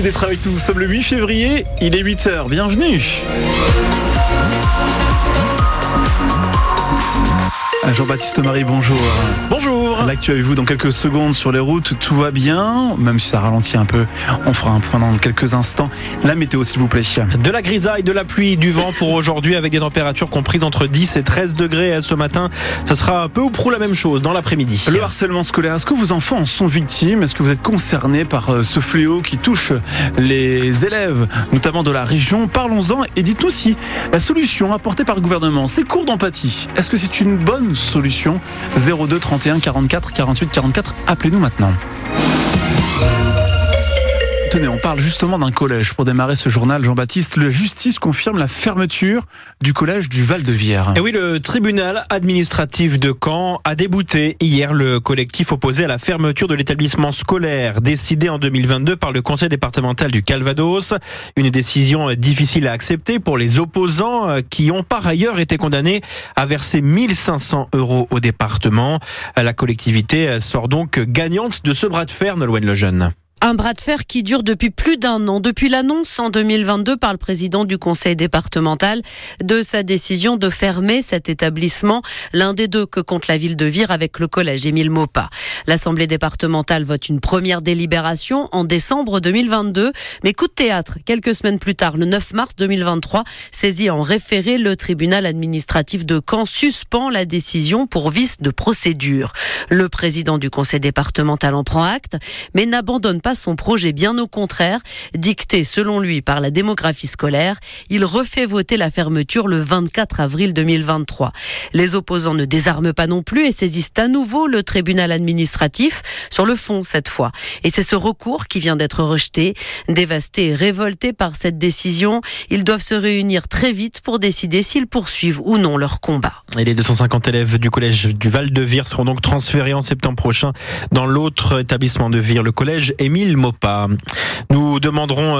Merci d'être avec nous. Nous sommes le 8 février, il est 8h. Bienvenue. Jean-Baptiste Marie, bonjour. Bonjour. L'actu avec vous dans quelques secondes sur les routes. Tout va bien, même si ça ralentit un peu. On fera un point dans quelques instants. La météo, s'il vous plaît. De la grisaille, de la pluie, du vent pour aujourd'hui, avec des températures comprises entre 10 et 13 degrés ce matin. Ça sera peu ou prou la même chose dans l'après-midi. Le harcèlement scolaire, est-ce que vos enfants en sont victimes ? Est-ce que vous êtes concernés par ce fléau qui touche les élèves, notamment de la région ? Parlons-en et dites-nous si la solution apportée par le gouvernement, ces cours d'empathie, est-ce que c'est une bonne solution? 02 31 44 48 44, appelez-nous maintenant. Tenez, on parle justement d'un collège. Pour démarrer ce journal, Jean-Baptiste, la justice confirme la fermeture du collège du Val-de-Vière. Et oui, le tribunal administratif de Caen a débouté hier le collectif opposé à la fermeture de l'établissement scolaire, décidé en 2022 par le conseil départemental du Calvados. Une décision difficile à accepter pour les opposants qui ont par ailleurs été condamnés à verser 1 500 € au département. La collectivité sort donc gagnante de ce bras de fer, Nolwenn-le-Jeune. Un bras de fer qui dure depuis plus d'un an, depuis l'annonce en 2022 par le président du conseil départemental de sa décision de fermer cet établissement, l'un des deux que compte la ville de Vire avec le collège Émile Maupas. L'assemblée départementale vote une première délibération en décembre 2022, mais coup de théâtre, quelques semaines plus tard, le 9 mars 2023, saisi en référé, le tribunal administratif de Caen suspend la décision pour vice de procédure. Le président du conseil départemental en prend acte, mais n'abandonne pas son projet, bien au contraire. Dicté selon lui par la démographie scolaire, il refait voter la fermeture le 24 avril 2023. Les opposants ne désarment pas non plus et saisissent à nouveau le tribunal administratif, sur le fond cette fois. Et c'est ce recours qui vient d'être rejeté. Dévastés et révoltés par cette décision, ils doivent se réunir très vite pour décider s'ils poursuivent ou non leur combat. Et les 250 élèves du collège du Val-de-Vire seront donc transférés en septembre prochain dans l'autre établissement de Vire, le collège Émile Maupas. Nous demanderons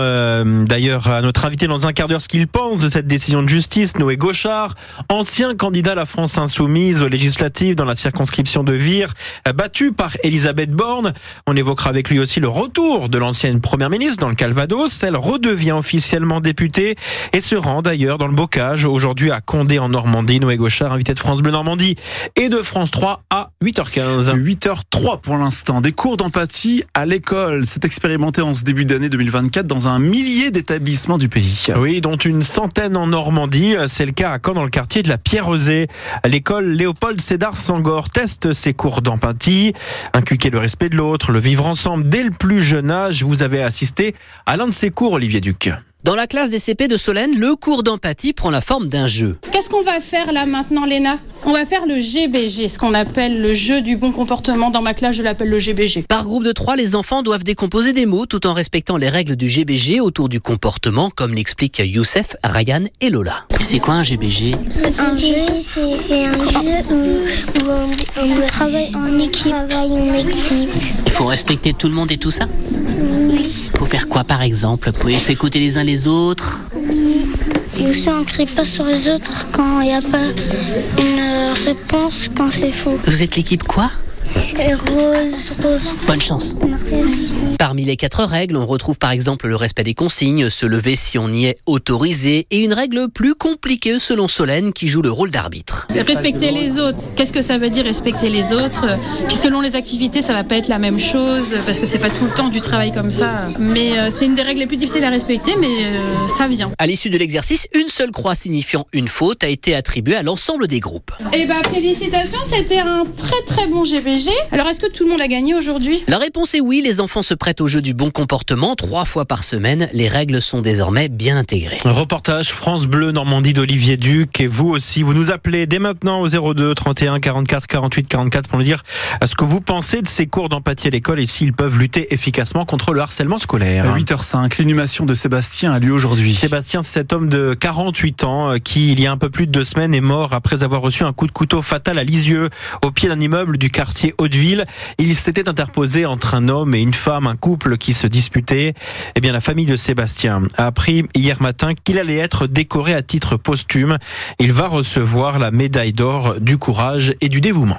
d'ailleurs à notre invité dans un quart d'heure ce qu'il pense de cette décision de justice. Noé Gauchard, ancien candidat à la France Insoumise aux législatives dans la circonscription de Vire, battu par Elisabeth Borne. On évoquera avec lui aussi le retour de l'ancienne première ministre dans le Calvados. Elle redevient officiellement députée et se rend d'ailleurs dans le bocage aujourd'hui à Condé en Normandie. Noé Gauchard, invité de France Bleu Normandie et de France 3 à 8h15. 8h03 pour l'instant. Des cours d'empathie à l'école. C'est expérimenté en ce début d'année 2024 dans un millier d'établissements du pays. Oui, dont une centaine en Normandie. C'est le cas à Caen, dans le quartier de la Pierreusée. L'école Léopold Sédar Senghor teste ses cours d'empathie. Inculquer le respect de l'autre, le vivre ensemble dès le plus jeune âge. Vous avez assisté à l'un de ces cours, Olivier Duc. Dans la classe des CP de Solène, le cours d'empathie prend la forme d'un jeu. Qu'est-ce qu'on va faire là maintenant, Léna ? On va faire le GBG, ce qu'on appelle le jeu du bon comportement. Dans ma classe, je l'appelle le GBG. Par groupe de 3, les enfants doivent décomposer des mots tout en respectant les règles du GBG autour du comportement, comme l'expliquent Youssef, Ryan et Lola. Et c'est quoi un GBG ? Un jeu, c'est un jeu où on travaille en équipe. Il faut respecter tout le monde et tout ça ? Oui. Pour faire quoi par exemple ? Pour s'écouter les uns les autres ? Et aussi, on ne crie pas sur les autres quand il n'y a pas une réponse, quand c'est faux. Vous êtes l'équipe quoi ? Rose. Bonne chance. Merci. Parmi les 4 règles, on retrouve par exemple le respect des consignes, se lever si on y est autorisé, et une règle plus compliquée selon Solène qui joue le rôle d'arbitre. Respecter les autres. Qu'est-ce que ça veut dire respecter les autres ? Puis selon les activités, ça va pas être la même chose parce que c'est pas tout le temps du travail comme ça. Mais c'est une des règles les plus difficiles à respecter, mais ça vient. À l'issue de l'exercice, une seule croix signifiant une faute a été attribuée à l'ensemble des groupes. Eh ben félicitations, c'était un très très bon GBG. Alors, est-ce que tout le monde a gagné aujourd'hui ? La réponse est oui, les enfants se prêtent au jeu du bon comportement 3 fois par semaine. Les règles sont désormais bien intégrées. Reportage France Bleu Normandie d'Olivier Duc. Et vous aussi, vous nous appelez dès maintenant au 02 31 44 48 44 pour nous dire ce que vous pensez de ces cours d'empathie à l'école et s'ils peuvent lutter efficacement contre le harcèlement scolaire. 8h05, l'inhumation de Sébastien a lieu aujourd'hui. Sébastien, c'est cet homme de 48 ans qui, il y a un peu plus de 2 semaines, est mort après avoir reçu un coup de couteau fatal à Lisieux, au pied d'un immeuble du quartier Hauteville. Il s'était interposé entre un homme et une femme, un couple qui se disputait. Eh bien, la famille de Sébastien a appris hier matin qu'il allait être décoré à titre posthume. Il va recevoir la médaille d'or du courage et du dévouement.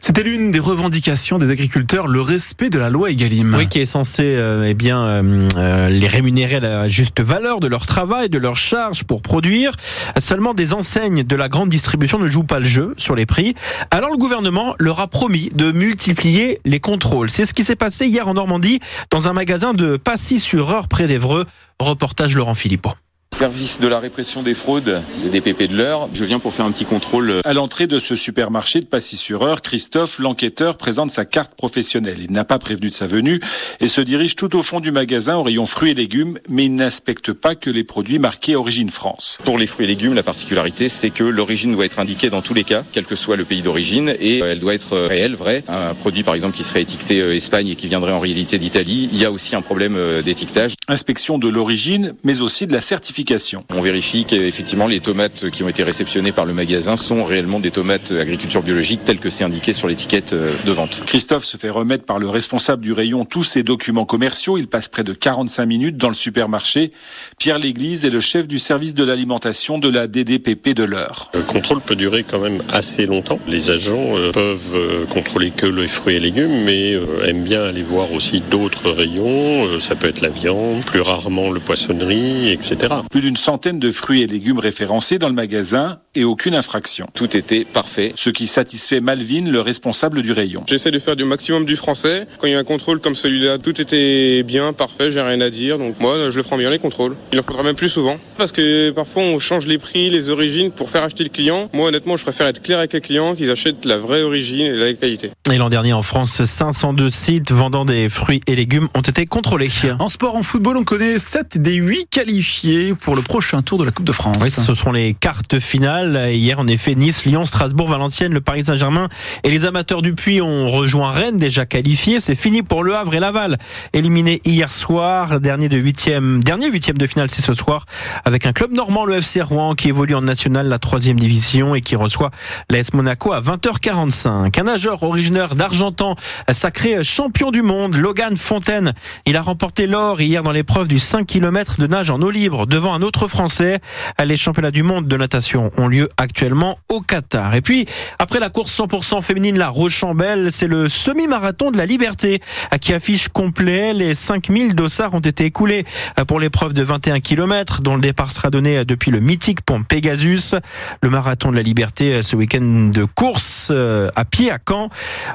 C'était l'une des revendications des agriculteurs, le respect de la loi Egalim. Oui, qui est censé les rémunérer à la juste valeur de leur travail, de leurs charges pour produire. Seulement, des enseignes de la grande distribution ne jouent pas le jeu sur les prix. Alors le gouvernement leur a promis de multiplier les contrôles. C'est ce qui s'est passé hier en Normandie, dans un magasin de Passy-sur-Eure près d'Évreux. Reportage Laurent Philippot. Service de la répression des fraudes, des DPP de l'Eure. Je viens pour faire un petit contrôle. À l'entrée de ce supermarché de Passy-sur-Eure, Christophe, l'enquêteur, présente sa carte professionnelle. Il n'a pas prévenu de sa venue et se dirige tout au fond du magasin, au rayon fruits et légumes, mais il n'inspecte pas que les produits marqués Origine France. Pour les fruits et légumes, la particularité, c'est que l'origine doit être indiquée dans tous les cas, quel que soit le pays d'origine, et elle doit être réelle, vraie. Un produit, par exemple, qui serait étiqueté Espagne et qui viendrait en réalité d'Italie, il y a aussi un problème d'étiquetage. Inspection de l'origine, mais aussi de la certification. On vérifie qu'effectivement les tomates qui ont été réceptionnées par le magasin sont réellement des tomates agriculture biologique telles que c'est indiqué sur l'étiquette de vente. Christophe se fait remettre par le responsable du rayon tous ses documents commerciaux. Il passe près de 45 minutes dans le supermarché. Pierre Léglise est le chef du service de l'alimentation de la DDPP de l'Eure. Le contrôle peut durer quand même assez longtemps. Les agents peuvent contrôler que les fruits et légumes, mais aiment bien aller voir aussi d'autres rayons. Ça peut être la viande, plus rarement le poissonnerie, etc. Plus d'une centaine de fruits et légumes référencés dans le magasin et aucune infraction. Tout était parfait. Ce qui satisfait Malvin, le responsable du rayon. J'essaie de faire du maximum du français. Quand il y a un contrôle comme celui-là, tout était bien, parfait, j'ai rien à dire. Donc moi, je le prends bien, les contrôles. Il en faudra même plus souvent. Parce que parfois, on change les prix, les origines pour faire acheter le client. Moi, honnêtement, je préfère être clair avec les clients, qu'ils achètent la vraie origine et la qualité. Et l'an dernier, en France, 502 sites vendant des fruits et légumes ont été contrôlés. En sport, en football, on connaît 7 des 8 qualifiés pour le prochain tour de la Coupe de France. Oui, ce seront les quarts finales. Hier, en effet, Nice, Lyon, Strasbourg, Valenciennes, le Paris Saint-Germain et les amateurs du Puy ont rejoint Rennes, déjà qualifié. C'est fini pour Le Havre et Laval, éliminé hier soir. Dernier huitième de finale, c'est ce soir, avec un club normand, le FC Rouen, qui évolue en National, la 3e division, et qui reçoit l'AS Monaco à 20h45. Un nageur originaire d'Argentan, sacré champion du monde, Logan Fontaine. Il a remporté l'or hier dans l'épreuve du 5 km de nage en eau libre, devant un autre Français. Les championnats du monde de natation ont lieu actuellement au Qatar. Et puis, après la course 100% féminine, la Rochambelle, c'est le semi-marathon de la Liberté qui affiche complet. Les 5000 dossards ont été écoulés pour l'épreuve de 21 km, dont le départ sera donné depuis le mythique pont Pegasus. Le marathon de la Liberté, ce week-end de course à pied à Caen,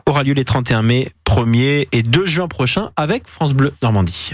aura lieu les 31 mai, 1er et 2 juin prochains avec France Bleu Normandie.